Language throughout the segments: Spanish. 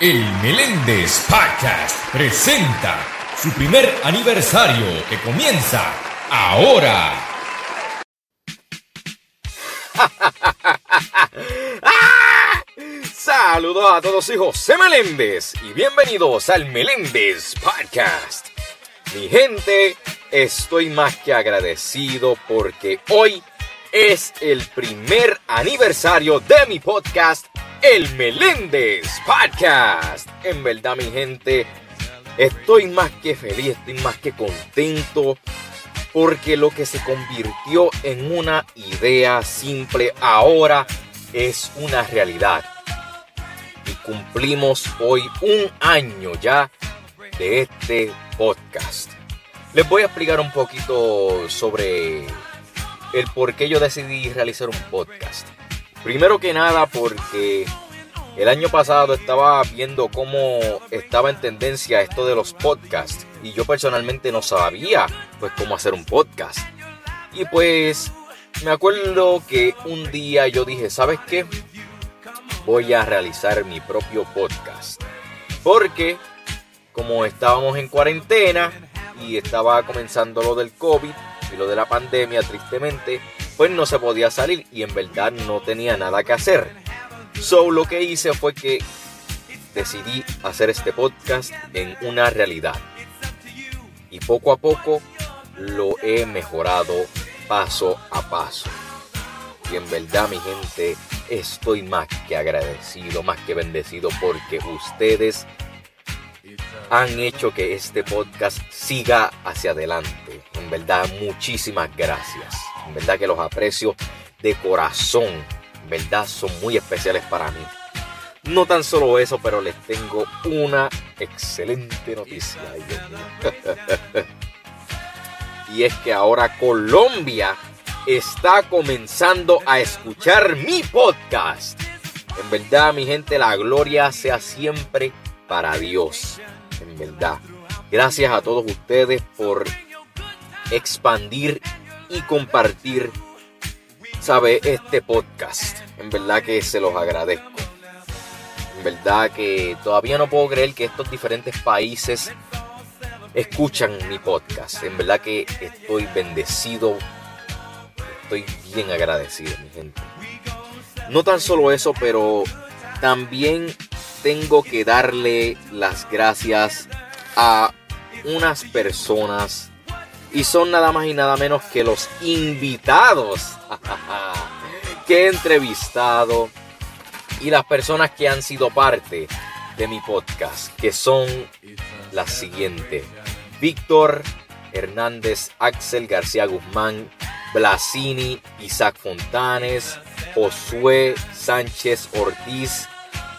El Meléndez Podcast presenta su primer aniversario que comienza ahora. Saludos a todos, soy José Meléndez y bienvenidos al Meléndez Podcast. Mi gente, estoy más que agradecido porque hoy es el primer aniversario de mi podcast, El Meléndez Podcast. En verdad, mi gente, estoy más que feliz, estoy más que contento porque lo que se convirtió en una idea simple ahora es una realidad. Y cumplimos hoy un año ya de este podcast. Les voy a explicar un poquito sobre el por qué yo decidí realizar un podcast. Primero que nada, porque el año pasado estaba viendo cómo estaba en tendencia esto de los podcasts y yo personalmente no sabía pues cómo hacer un podcast. Y pues me acuerdo que un día yo dije, ¿sabes qué? Voy a realizar mi propio podcast, porque como estábamos en cuarentena y estaba comenzando lo del COVID y lo de la pandemia, tristemente, pues no se podía salir y en verdad no tenía nada que hacer. So, lo que hice fue que decidí hacer este podcast en una realidad. Y poco a poco lo he mejorado paso a paso. Y en verdad, mi gente, estoy más que agradecido, más que bendecido porque ustedes han hecho que este podcast siga hacia adelante. En verdad, muchísimas gracias. En verdad que los aprecio de corazón. En verdad, son muy especiales para mí. No tan solo eso, pero les tengo una excelente noticia. Ay, Dios mío. Y es que ahora Colombia está comenzando a escuchar mi podcast. En verdad, mi gente, la gloria sea siempre para Dios. En verdad, gracias a todos ustedes por expandir y compartir, sabe, este podcast. En verdad que se los agradezco. En verdad que todavía no puedo creer que estos diferentes países escuchan mi podcast. En verdad que estoy bendecido. Estoy bien agradecido, mi gente. No tan solo eso, pero también tengo que darle las gracias a unas personas y son nada más y nada menos que los invitados que he entrevistado y las personas que han sido parte de mi podcast, que son las siguientes: Víctor Hernández, Axel García Guzmán, Blasini, Isaac Fontanes, Josué Sánchez Ortiz,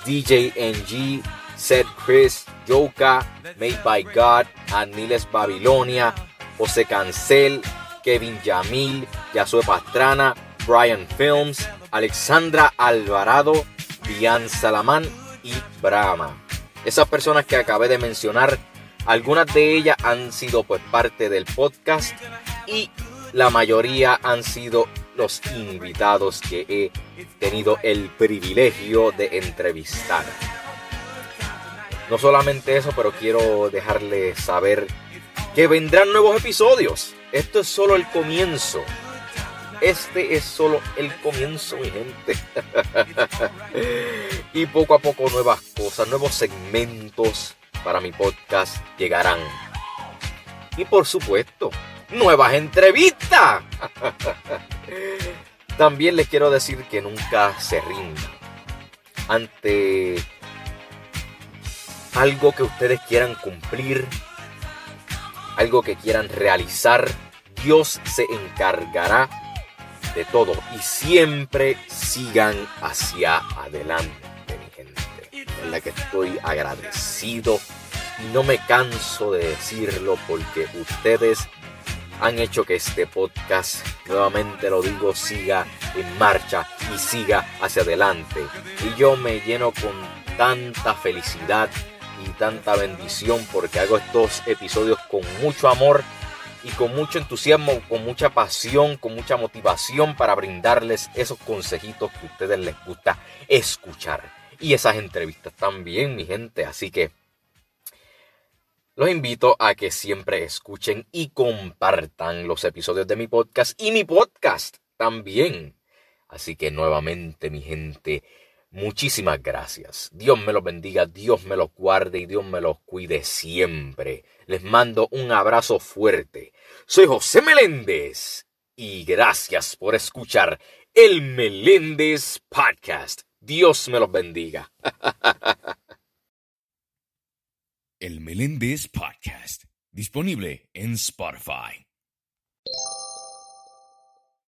DJ NG, Seth Chris, Yoka, Made by God, Aniles Babilonia, José Cancel, Kevin Yamil, Yasue Pastrana, Brian Films, Alexandra Alvarado, Diane Salamán y Brahma. Esas personas que acabé de mencionar, algunas de ellas han sido pues parte del podcast y la mayoría han sido los invitados que he tenido el privilegio de entrevistar. No solamente eso, pero quiero dejarles saber que vendrán nuevos episodios. Esto es solo el comienzo. Este es solo el comienzo, mi gente. Y poco a poco nuevas cosas, nuevos segmentos para mi podcast llegarán. Y por supuesto, nuevas entrevistas. También les quiero decir que nunca se rindan ante algo que ustedes quieran cumplir, algo que quieran realizar. Dios se encargará de todo y siempre sigan hacia adelante, mi gente. En la que estoy agradecido y no me canso de decirlo porque ustedes han hecho que este podcast, nuevamente lo digo, siga en marcha y siga hacia adelante. Y yo me lleno con tanta felicidad y tanta bendición porque hago estos episodios con mucho amor y con mucho entusiasmo, con mucha pasión, con mucha motivación para brindarles esos consejitos que a ustedes les gusta escuchar. y esas entrevistas también, mi gente. Así que los invito a que siempre escuchen y compartan los episodios de mi podcast y mi podcast también. Así que nuevamente, mi gente, muchísimas gracias. Dios me los bendiga, Dios me los guarde y Dios me los cuide siempre. Les mando un abrazo fuerte. Soy José Meléndez y gracias por escuchar El Meléndez Podcast. Dios me los bendiga. El Meléndez Podcast, disponible en Spotify.